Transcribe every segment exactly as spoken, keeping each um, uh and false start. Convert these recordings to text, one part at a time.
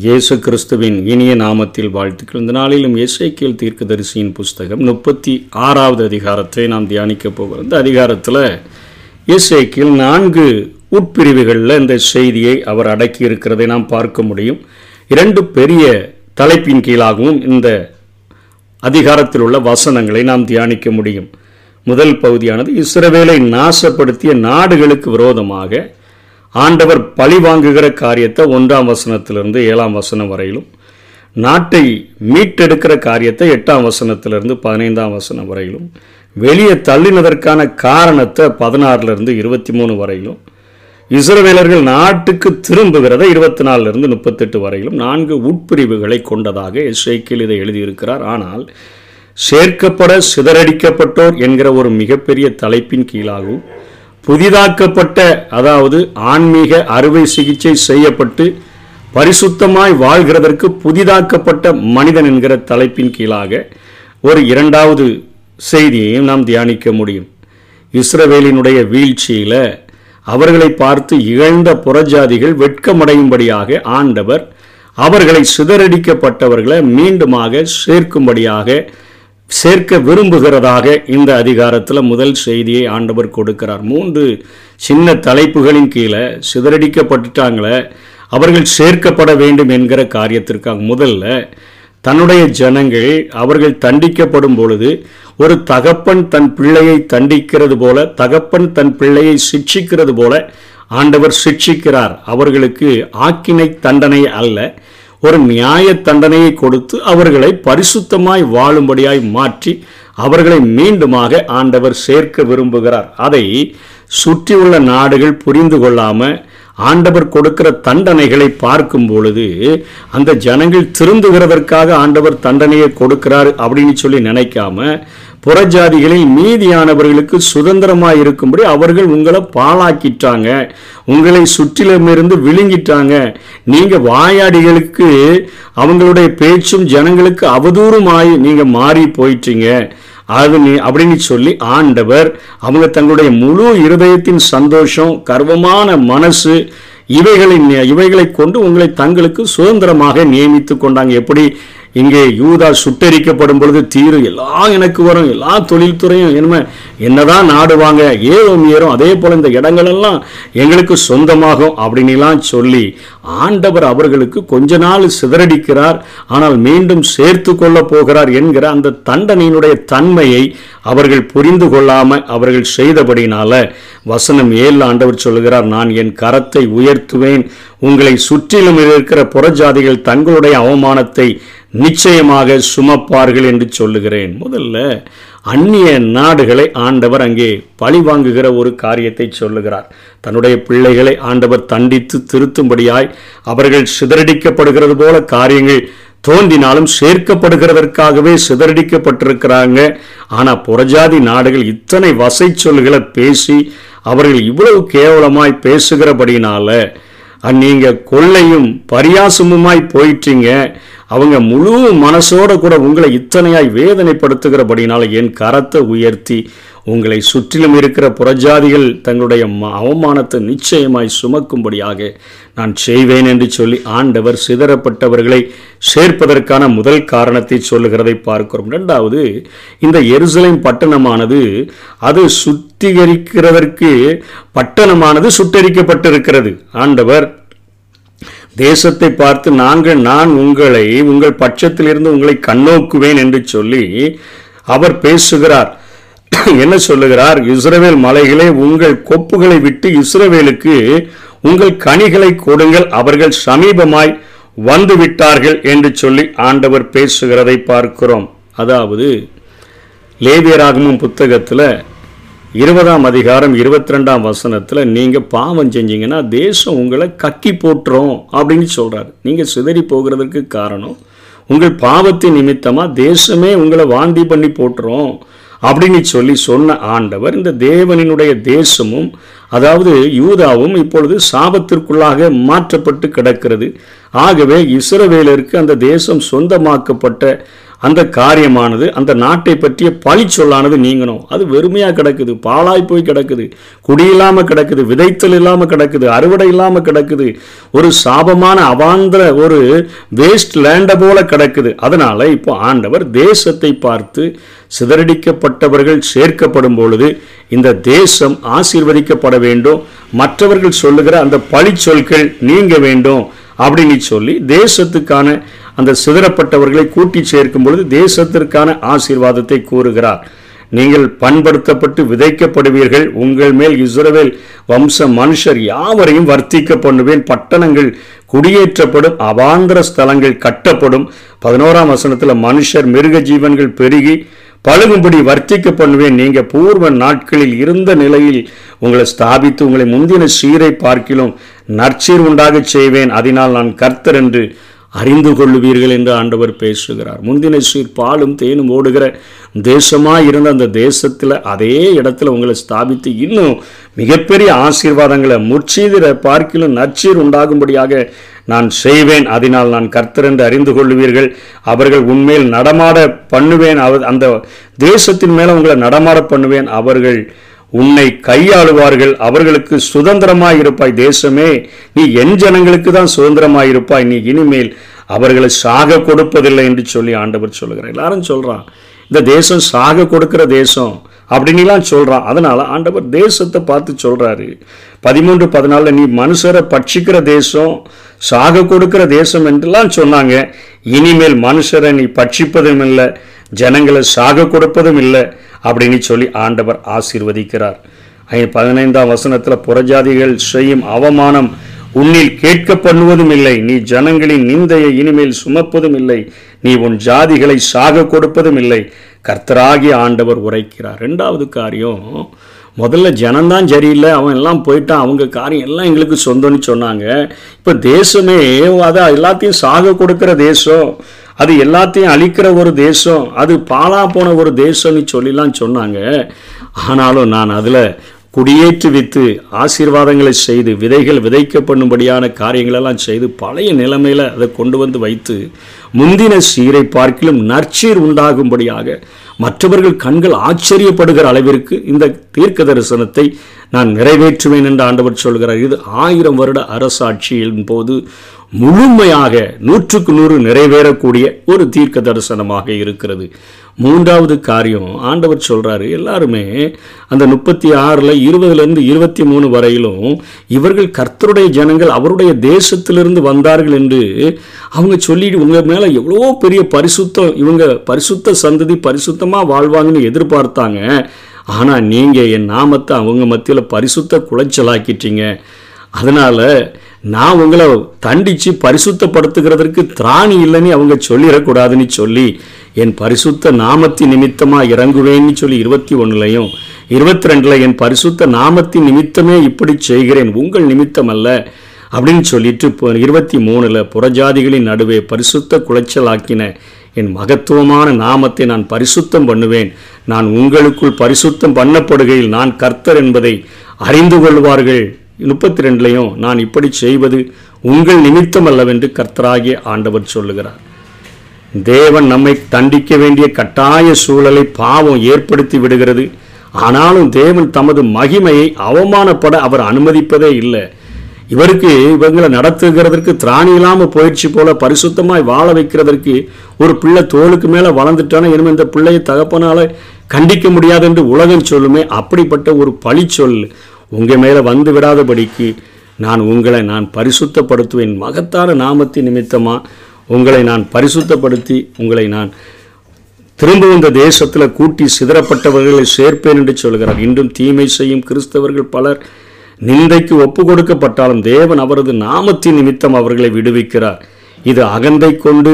இயேசு கிறிஸ்துவின் இனிய நாமத்தில் வாழ்த்துக்கள். இந்த நாளிலும் எசேக்கியேல் தீர்க்கதரிசியின் புஸ்தகம் முப்பத்தி ஆறாவது அதிகாரத்தை நாம் தியானிக்கப் போகிறோம். இந்த அதிகாரத்தில் எசேக்கியேல் நான்கு உட்பிரிவுகளில் இந்த செய்தியை அவர் அடக்கி இருக்கிறதை நாம் பார்க்க முடியும். இரண்டு பெரிய தலைப்பின் கீழாகவும் இந்த அதிகாரத்தில் உள்ள வசனங்களை நாம் தியானிக்க முடியும். முதல் பகுதியானது இஸ்ரவேலை நாசப்படுத்திய நாடுகளுக்கு விரோதமாக ஆண்டவர் பழி வாங்குகிற காரியத்தை ஒன்றாம் வசனத்திலிருந்து ஏழாம் வசனம் வரையிலும், நாட்டை மீட்டெடுக்கிற காரியத்தை எட்டாம் வசனத்திலிருந்து பதினைந்தாம் வசனம் வரையிலும், வெளியே தள்ளினதற்கான காரணத்தை பதினாறுலேருந்து இருபத்தி மூணு வரையிலும், இஸ்ரவேலர்கள் நாட்டுக்கு திரும்புகிறதை இருபத்தி நாலுலேருந்து முப்பத்தெட்டு வரையிலும் நான்கு உட்பிரிவுகளை கொண்டதாக எசேக்கியேல் இதை எழுதியிருக்கிறார். ஆனால் சேர்க்கப்பட சிதறடிக்கப்பட்டோர் என்கிற ஒரு மிகப்பெரிய தலைப்பின் கீழாகவும், புதிதாக்கப்பட்ட அதாவது ஆன்மீக அறுவை சிகிச்சை செய்யப்பட்டு பரிசுத்தமாய் வாழ்கிறதற்கு புதிதாக்கப்பட்ட மனிதன் என்கிற தலைப்பின் கீழாக ஒரு இரண்டாவது செய்தியையும் நாம் தியானிக்க முடியும். இஸ்ரவேலினுடைய வீழ்ச்சியில் அவர்களை பார்த்து இகழ்ந்த புறஜாதிகள் வெட்கமடையும்படியாக ஆண்டவர் அவர்களை சிதறடிக்கப்பட்டவர்களை மீண்டுமாக சேர்க்கும்படியாக சேர்க்க விரும்புகிறதாக இந்த அதிகாரத்தில் முதல் செய்தியை ஆண்டவர் கொடுக்கிறார். மூன்று சின்ன தலைப்புகளின் கீழே சிதறடிக்கப்பட்டுட்டாங்களே, அவர்கள் சேர்க்கப்பட வேண்டும் என்கிற காரியத்திற்காக முதல்ல தன்னுடைய ஜனங்கள் அவர்கள் தண்டிக்கப்படும் பொழுது ஒரு தகப்பன் தன் பிள்ளையை தண்டிக்கிறது போல, தகப்பன் தன் பிள்ளையை சிட்சிக்கிறது போல ஆண்டவர் சிட்சிக்கிறார். அவர்களுக்கு ஆக்கினை தண்டனை அல்ல, ஒரு நியாய தண்டனையை கொடுத்து அவர்களை பரிசுத்தமாய் வாழும்படியாய் மாற்றி அவர்களை மீண்டுமாக ஆண்டவர் சேர்க்க விரும்புகிறார். அதை சுற்றியுள்ள நாடுகள் புரிந்து கொள்ளாமல் ஆண்டவர் கொடுக்கிற தண்டனைகளை பார்க்கும் பொழுது அந்த ஜனங்கள் திருந்துகிறதற்காக ஆண்டவர் தண்டனையை கொடுக்கிறார் அப்படின்னு சொல்லி நினைக்காம, புறஜாதிகளில் மீதியானவர்களுக்கு சுதந்திரமாக இருக்கும்படி அவர்கள் உங்களை பாழாக்கிட்டாங்க, உங்களை சுற்றிலுமிருந்து விழுங்கிட்டாங்க, நீங்கள் வாயாடிகளுக்கு அவங்களுடைய பேச்சும் ஜனங்களுக்கு அவதூறுமாய் நீங்கள் மாறி போயிட்டீங்க அது அப்படின்னு சொல்லி ஆண்டவர் அவங்க தங்களுடைய முழு இருதயத்தின் சந்தோஷம், கர்வமான மனசு இவைகளை இவைகளை கொண்டு உங்களை தங்களுக்கு சுதந்திரமாக நியமித்து கொண்டாங்க. எப்படி இங்கே யூதா சுட்டரிக்கப்படும் பொழுது தீரு எல்லாம் எனக்கு வரும், எல்லா தொழில்துறையும் என்ன என்னதான் நாடுவாங்க ஏறும் ஏறும், அதே போல் இந்த இடங்களெல்லாம் எங்களுக்கு சொந்தமாகும் அப்படின்லாம் சொல்லி ஆண்டவர் அவர்களுக்கு கொஞ்ச நாள் சிதறடிக்கிறார், ஆனால் மீண்டும் சேர்த்து கொள்ள போகிறார் என்கிற அந்த தண்டனையினுடைய தன்மையை அவர்கள் புரிந்து கொள்ளாமல் அவர்கள் செய்தபடினால வசனம் ஏழு ஆண்டவர் சொல்லுகிறார், நான் என் கரத்தை உயர்த்துவேன், உங்களை சுற்றிலும் இருக்கிற புறஜாதிகள் தங்களுடைய அவமானத்தை நிச்சயமாக சுமப்பார்கள் என்று சொல்லுகிறேன். முதல்ல அந்நிய நாடுகளை ஆண்டவர் அங்கே பழி வாங்குகிற ஒரு காரியத்தை சொல்லுகிறார். தன்னுடைய பிள்ளைகளை ஆண்டவர் தண்டித்து திருத்தும்படியாய் அவர்கள் சிதறடிக்கப்படுகிறது போல காரியங்கள் தோன்றினாலும் சேர்க்கப்படுகிறதற்காகவே சிதறடிக்கப்பட்டிருக்கிறாங்க. ஆனால் புறஜாதி நாடுகள் இத்தனை வசை சொல்களை பேசி அவர்கள் இவ்வளவு கேவலமாய் பேசுகிறபடினால நீங்கள் கொள்ளையும் பரியாசமுமாய் போயிட்டீங்க, அவங்க முழு மனசோட கூட உங்களை இத்தனையாய் வேதனைப்படுத்துகிறபடினால என் கரத்தை உயர்த்தி உங்களை சுற்றிலும் இருக்கிற புறஜாதிகள் தங்களுடைய அவமானத்தை நிச்சயமாய் சுமக்கும்படியாக நான் செய்வேன் என்று சொல்லி ஆண்டவர் சிதறப்பட்டவர்களை சேர்ப்பதற்கான முதல் காரணத்தை சொல்லுகிறதை பார்க்கிறோம். இரண்டாவது, இந்த எருசலேம் பட்டணமானது அது சுத்திகரிக்கிறதற்கு பட்டணமானது சுட்டரிக்கப்பட்டிருக்கிறது. ஆண்டவர் தேசத்தை பார்த்து நாங்கள் நான் உங்களை உங்கள் பட்சத்திலிருந்து உங்களை கண்ணோக்குவேன் என்று சொல்லி அவர் பேசுகிறார். என்ன சொல்லுகிறார்? இஸ்ரவேல் மலைகளே, உங்கள் கொப்புகளை விட்டு இஸ்ரவேலுக்கு உங்கள் கனிகளை கொடுங்கள், அவர்கள் சமீபமாய் வந்து விட்டார்கள் என்று சொல்லி ஆண்டவர் பேசுகிறதை பார்க்கிறோம். அதாவது லேவியராகமம் புத்தகத்தில் இருபதாம் அதிகாரம் இருபத்தி ரெண்டாம் வசனத்தில் நீங்கள் பாவம் செஞ்சீங்கன்னா தேசம் உங்களை கக்கி போட்டுரும் அப்படின்னு சொல்கிறார். நீங்கள் சிதறி போகிறதுக்கு காரணம் உங்கள் பாவத்தின் நிமித்தமாக தேசமே உங்களை வாந்தி பண்ணி போட்டுரும் அப்படின்னு சொல்லி சொன்ன ஆண்டவர் இந்த தேவனினுடைய தேசமும் அதாவது யூதாவும் இப்பொழுது சாபத்திற்குள்ளாக மாற்றப்பட்டு கிடக்கிறது. ஆகவே இஸ்ரவேலருக்கு அந்த தேசம் சொந்தமாக்கப்பட்ட அந்த காரியமானது, அந்த நாட்டை பற்றிய பழி சொல்லானது நீங்கணும். அது வெறுமையாக கிடக்குது, பாழாய் போய் கிடக்குது, குடியில்லாமல் கிடக்குது, விதைத்தல் இல்லாமல் கிடக்குது, அறுவடை இல்லாமல் கிடக்குது, ஒரு சாபமான அவாந்திர ஒரு வேஸ்ட் லேண்டை போல கிடக்குது. அதனால் இப்போ ஆண்டவர் தேசத்தை பார்த்து சிதறடிக்கப்பட்டவர்கள் சேர்க்கப்படும் பொழுது இந்த தேசம் ஆசீர்வதிக்கப்பட வேண்டும், மற்றவர்கள் சொல்லுகிற அந்த பழி சொற்கள் நீங்க வேண்டும் அப்படின்னு சொல்லி தேசத்துக்கான அந்த சிதறப்பட்டவர்களை கூட்டி சேர்க்கும் பொழுது தேசத்திற்கான ஆசீர்வாதத்தை கூறுகிறார். நீங்கள் பண்படுத்தப்பட்டு விதைக்கப்படுவீர்கள், உங்கள் மேல் இஸ்ரவேல் வம்ச மனுஷர் யாவரையும் வர்த்திக்க பண்ணுவேன், பட்டணங்கள் குடியேற்றப்படும், அவாந்திர ஸ்தலங்கள் கட்டப்படும். பதினோராம் வசனத்தில் மனுஷர் மிருக ஜீவன்கள் பெருகி பழுகும்படி வர்த்திக்க பண்ணுவேன், நீங்கள் பூர்வ நாட்களில் இருந்த நிலையில் உங்களை ஸ்தாபித்து உங்களை முந்தின சீரை பார்க்கிலும் நற்சீர் உண்டாக செய்வேன், அதனால் நான் கர்த்தர் என்று அறிந்து கொள்ளுவீர்கள் என்று ஆண்டவர் பேசுகிறார். முந்தின சீர் பாலும் தேனும் ஓடுகிற தேசமாக இருந்த அந்த தேசத்தில் அதே இடத்துல உங்களை ஸ்தாபித்து இன்னும் மிகப்பெரிய ஆசீர்வாதங்களை முற்சீதிர பார்க்கிலும் நற்சீர் உண்டாகும்படியாக நான் செய்வேன், அதனால் நான் கர்த்தர் என்று அறிந்து கொள்ளுவீர்கள். அவர்கள் உண்மையில் நடமாட பண்ணுவேன், அவர் அந்த தேசத்தின் மேலே உங்களை நடமாட பண்ணுவேன், அவர்கள் உன்னை கையாளுவார்கள், அவர்களுக்கு சுதந்திரமாய் இருப்பாய். தேசமே, நீ என் ஜனங்களுக்கு தான் சுதந்திரமாய் இருப்பாய், நீ இனிமேல் அவர்களை சாக கொடுப்பதில்லை என்று சொல்லி ஆண்டவர் சொல்லுகிறார். எல்லாரும் சொல்கிறான் இந்த தேசம் சாக கொடுக்கிற தேசம் அப்படின்லாம் சொல்கிறான். அதனால் ஆண்டவர் தேசத்தை பார்த்து சொல்கிறாரு. பதிமூன்று பதினாலில் நீ மனுஷரை பட்சிக்கிற தேசம், சாக கொடுக்கிற தேசம் என்றெல்லாம் சொன்னாங்க. இனிமேல் மனுஷரை நீ பட்சிப்பதும் இல்லை, ஜனங்களை சாக கொடுப்பதும் இல்லை அப்படின்னு சொல்லி ஆண்டவர் ஆசீர்வதிக்கிறார். பதினைந்தாம் வசனத்தில் புறஜாதிகள் செய்யும் அவமானம் உன்னில் கேட்க பண்ணுவதும் இல்லை, நீ ஜனங்களின் நிந்தையை இனிமேல் சுமப்பதும் இல்லை, நீ உன் ஜாதிகளை சாக கொடுப்பதும் இல்லை, கர்த்தராகிய ஆண்டவர் உரைக்கிறார். ரெண்டாவது காரியம், முதல்ல ஜனந்தான் சரியில்லை, அவன் எல்லாம் போயிட்டான், அவங்க காரியம் எல்லாம் எங்களுக்கு சொந்தம்னு சொன்னாங்க. இப்போ தேசமே அதை எல்லாத்தையும் சாக கொடுக்கிற தேசம், அது எல்லாத்தையும் அழிக்கிற ஒரு தேசம், அது பாலா போன ஒரு தேசம்னு சொல்லிலாம் சொன்னாங்க. ஆனாலும் நான் அதில் குடியேற்று வித்து ஆசீர்வாதங்களை செய்து விதைகள் விதைக்க பண்ணும்படியான காரியங்களெல்லாம் செய்து பழைய நிலைமையில் அதை கொண்டு வந்து வைத்து முந்தின சீரை பார்க்கிலும் நற்சீர் உண்டாகும்படியாக மற்றவர்கள் கண்கள் ஆச்சரியப்படுகிற அளவிற்கு இந்த தீர்க்க தரிசனத்தை நான் நிறைவேற்றுவேன் என்று ஆண்டவர் சொல்கிறார். இது ஆயிரம் வருட அரசாட்சியின் போது முழுமையாக நூற்றுக்கு நூறு நிறைவேறக்கூடிய ஒரு தீர்க்க தரிசனமாக இருக்கிறது. மூன்றாவது காரியம், ஆண்டவர் சொல்கிறாரு எல்லாருமே அந்த முப்பத்தி ஆறில் இருபதுலேருந்து இருபத்தி மூணு வரையிலும் இவர்கள் கர்த்தருடைய ஜனங்கள் அவருடைய தேசத்திலிருந்து வந்தார்கள் என்று அவங்க சொல்லி உங்கள் மேலே எவ்வளோ பெரிய பரிசுத்தம், இவங்க பரிசுத்த சந்ததி பரிசுத்தமாக வாழ்வாங்கன்னு எதிர்பார்த்தாங்க. ஆனால் நீங்கள் என் நாமத்தை அவங்க மத்தியில் பரிசுத்த குலைச்சலாக்கிட்டீங்க, அதனால் நான் உங்களை தண்டித்து பரிசுத்தப்படுத்துகிறதற்கு திராணி இல்லைன்னு அவங்க சொல்லிடக்கூடாதுன்னு சொல்லி என் பரிசுத்த நாமத்தின் நிமித்தமாக இறங்குவேன்னு சொல்லி இருபத்தி ஒன்றுலையும் இருபத்தி ரெண்டில் என் பரிசுத்த நாமத்தின் நிமித்தமே இப்படி செய்கிறேன், உங்கள் நிமித்தம் அல்ல அப்படின்னு சொல்லிட்டு இப்போ இருபத்தி மூணில் புறஜாதிகளின் நடுவே பரிசுத்த குலைச்சலாக்கின என் மகத்துவமான நாமத்தை நான் பரிசுத்தம் பண்ணுவேன், நான் உங்களுக்குள் பரிசுத்தம் பண்ணப்படுகையில் நான் கர்த்தர் என்பதை அறிந்து கொள்வார்கள். முப்பத்தி ரெண்டுலையும் நான் இப்படி செய்வது உங்கள் நிமித்தம் அல்லவென்று கர்த்தராகிய ஆண்டவர் சொல்லுகிறார். தேவன் நம்மை தண்டிக்க வேண்டிய கட்டாய சூழலை பாவம் ஏற்படுத்தி விடுகிறது. ஆனாலும் தேவன் தமது மகிமையை அவமானப்பட அவர் அனுமதிப்பதே இல்லை. இவருக்கு இவங்களை நடத்துகிறதற்கு திராணி இல்லாமல் போயிடுச்சு போல, பரிசுத்தமாய் வாழ வைக்கிறதற்கு ஒரு பிள்ளை தோளுக்கு மேலே வளர்ந்துட்டானே இனிமேல் இந்த பிள்ளையை தகப்பனால் கண்டிக்க முடியாது என்று உலகம் சொல்லுமே, அப்படிப்பட்ட ஒரு பழி சொல் உங்கள் மேலே வந்து விடாதபடிக்கு நான் உங்களை நான் பரிசுத்தப்படுத்துவேன், மகத்தான நாமத்தின் நிமித்தமாக உங்களை நான் பரிசுத்தப்படுத்தி உங்களை நான் திரும்ப இந்த தேசத்தில் கூட்டி சிதறப்பட்டவர்களை சேர்ப்பேன் என்று சொல்கிறார். இன்றும் தீமை செய்யும் கிறிஸ்தவர்கள் பலர் நிந்தைக்கு ஒப்பு கொடுக்கப்பட்டாலும் தேவன் அவரது நாமத்தின் நிமித்தம் அவர்களை விடுவிக்கிறார். இது அகந்தை கொண்டு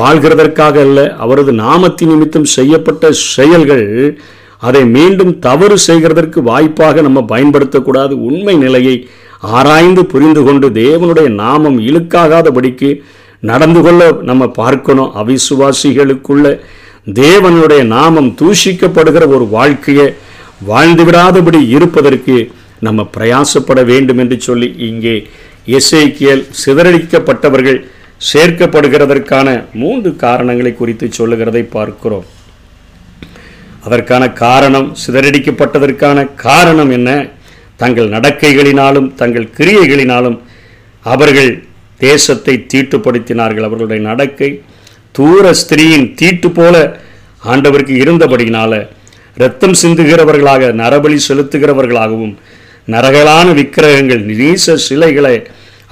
வாழ்கிறதற்காக அல்ல, அவரது நாமத்தின் நிமித்தம் செய்யப்பட்ட செயல்கள் அதை மீண்டும் தவறு செய்கிறதற்கு வாய்ப்பாக நம்ம பயன்படுத்தக்கூடாது. உண்மை நிலையை ஆராய்ந்து புரிந்து கொண்டு தேவனுடைய நாமம் இழுக்காகாதபடிக்கு நடந்து கொள்ள நம்ம பார்க்கணும். அவிசுவாசிகளுக்குள்ள தேவனுடைய நாமம் தூஷிக்கப்படுகிற ஒரு வாழ்க்கையை வாழ்ந்துவிடாதபடி இருப்பதற்கு நம்ம பிரயாசப்பட வேண்டும் என்று சொல்லி இங்கே எசேக்கியேல் சிதறடிக்கப்பட்டவர்கள் சேர்க்கப்படுகிறதற்கான மூன்று காரணங்களை குறித்து சொல்லுகிறதை பார்க்கிறோம். அதற்கான காரணம், சிதறடிக்கப்பட்டதற்கான காரணம் என்ன? தங்கள் நடக்கைகளினாலும் தங்கள் கிரியைகளினாலும் அவர்கள் தேசத்தை தீட்டுப்படுத்தினார்கள். அவர்களுடைய நடக்கை தூர ஸ்திரீயின் தீட்டு போல ஆண்டவருக்கு இருந்தபடியினால இரத்தம் சிந்துகிறவர்களாக, நரபலி செலுத்துகிறவர்களாகவும், நரகலான விக்கிரகங்கள் நீச சிலைகளை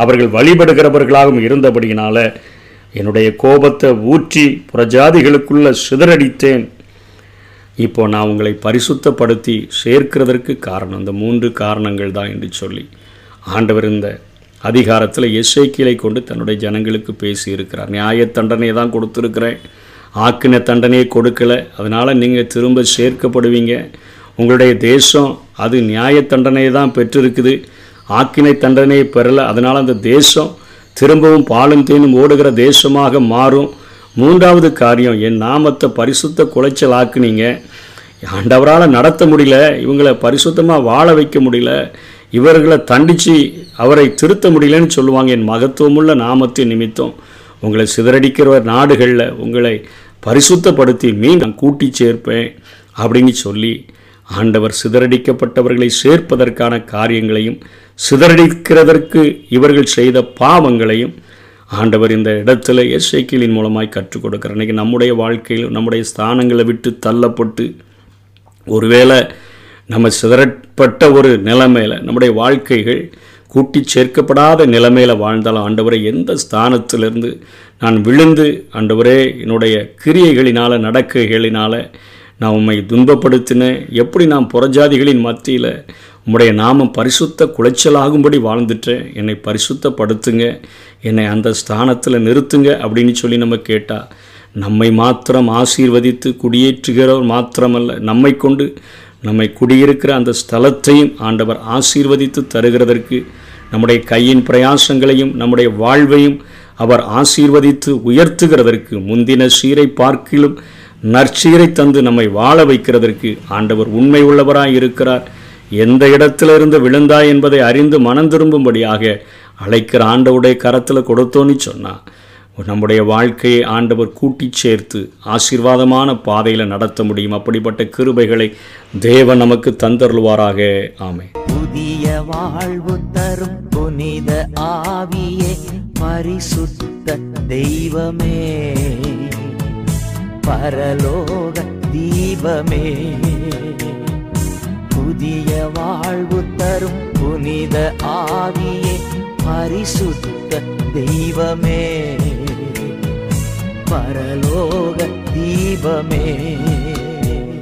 அவர்கள் வழிபடுகிறவர்களாகவும் இருந்தபடியினால என்னுடைய கோபத்தை ஊற்றி புறஜாதிகளுக்குள்ள சிதறடித்தேன். இப்போ நான் உங்களை பரிசுத்தப்படுத்தி சேர்க்கிறதற்கு காரணம் இந்த மூன்று காரணங்கள் தான் என்று சொல்லி ஆண்டவர் இந்த அதிகாரத்தில் எசேக்கியேலை கொண்டு தன்னுடைய ஜனங்களுக்கு பேசியிருக்கிறார். நியாய தண்டனையை தான் கொடுத்துருக்கிறேன், ஆக்கின தண்டனையை கொடுக்கலை. அதனால் நீங்கள் திரும்ப சேர்க்கப்படுவீங்க. உங்களுடைய தேசம் அது நியாய தண்டனையை தான் பெற்றிருக்குது, ஆக்கினை தண்டனையை பெறலை. அதனால் அந்த தேசம் திரும்பவும் பாலும் தேனும் ஓடுகிற தேசமாக மாறும். மூன்றாவது காரியம், என் நாமத்தை பரிசுத்த குலைச்சல் ஆக்குனீங்க. ஆண்டவரால் நடத்த முடியல, இவங்களை பரிசுத்தமாக வாழ வைக்க முடியல, இவர்களை தண்டித்து அவரை திருத்த முடியலன்னு சொல்லுவாங்க. என் மகத்துவமுள்ள நாமத்தை நிமித்தம் உங்களை சிதறடிக்கிற நாடுகளில் உங்களை பரிசுத்தப்படுத்தி மீன் நான் கூட்டி சேர்ப்பேன் அப்படின்னு சொல்லி ஆண்டவர் சிதறடிக்கப்பட்டவர்களை சேர்ப்பதற்கான காரியங்களையும் சிதறடிக்கிறதற்கு இவர்கள் செய்த பாவங்களையும் ஆண்டவர் இந்த இடத்துல எசேக்கியேலின் மூலமாய் கற்றுக் கொடுக்குறார். இன்றைக்கி நம்முடைய வாழ்க்கையில் நம்முடைய ஸ்தானங்களை விட்டு தள்ளப்பட்டு ஒருவேளை நம்ம சிதறப்பட்ட ஒரு நிலைமையில், நம்முடைய வாழ்க்கைகள் கூட்டி சேர்க்கப்படாத நிலைமையில் வாழ்ந்தாலும், ஆண்டவரே எந்த ஸ்தானத்திலிருந்து நான் விழுந்து ஆண்டவரே என்னுடைய கிரியைகளினால் நடக்கைகளினால் நான் உம்மை துன்பப்படுத்தினேன், எப்படி நான் புறஜாதிகளின் மத்தியில் உம்முடைய நாமம் பரிசுத்த குலைச்சலாகும்படி வாழ்ந்துட்டேன், என்னை பரிசுத்தப்படுத்துங்க, என்னை அந்த ஸ்தானத்தில் நிறுத்துங்க அப்படின்னு சொல்லி நம்ம கேட்டால் நம்மை மாத்திரம் ஆசீர்வதித்து குடியேற்றுகிறவர் மாத்திரமல்ல, நம்மை கொண்டு நம்மை குடியிருக்கிற அந்த ஸ்தலத்தையும் ஆண்டவர் ஆசீர்வதித்து தருகிறதற்கு நம்முடைய கையின் பிரயாசங்களையும் நம்முடைய வாழ்வையும் அவர் ஆசீர்வதித்து உயர்த்துகிறதற்கு, முந்தின சீரை பார்க்கிலும் நற்சீரை தந்து நம்மை வாழ வைக்கிறதற்கு ஆண்டவர் உண்மை உள்ளவராய் இருக்கிறார். எந்த இடத்திலிருந்து விழுந்தாய் என்பதை அறிந்து மனம் திரும்பும்படியாக அழைக்கிற ஆண்டவுடைய கரத்தில் கொடுத்தோன்னு சொன்னால் நம்முடைய வாழ்க்கையை ஆண்டவர் கூட்டி சேர்த்து ஆசீர்வாதமான பாதையில் நடத்த முடியும். அப்படிப்பட்ட கிருபைகளை தேவன் நமக்கு தந்தருள்வாராக. ஆமென். புதிய வாழ்வு தரும் புனித ஆவியே, பரிசுத்த தெய்வமே, பரலோக தீபமே, புதிய வாழ்வு தரும் புனித ஆவியே, பரிசுத்த தெய்வமே, பரலோக தீபமே.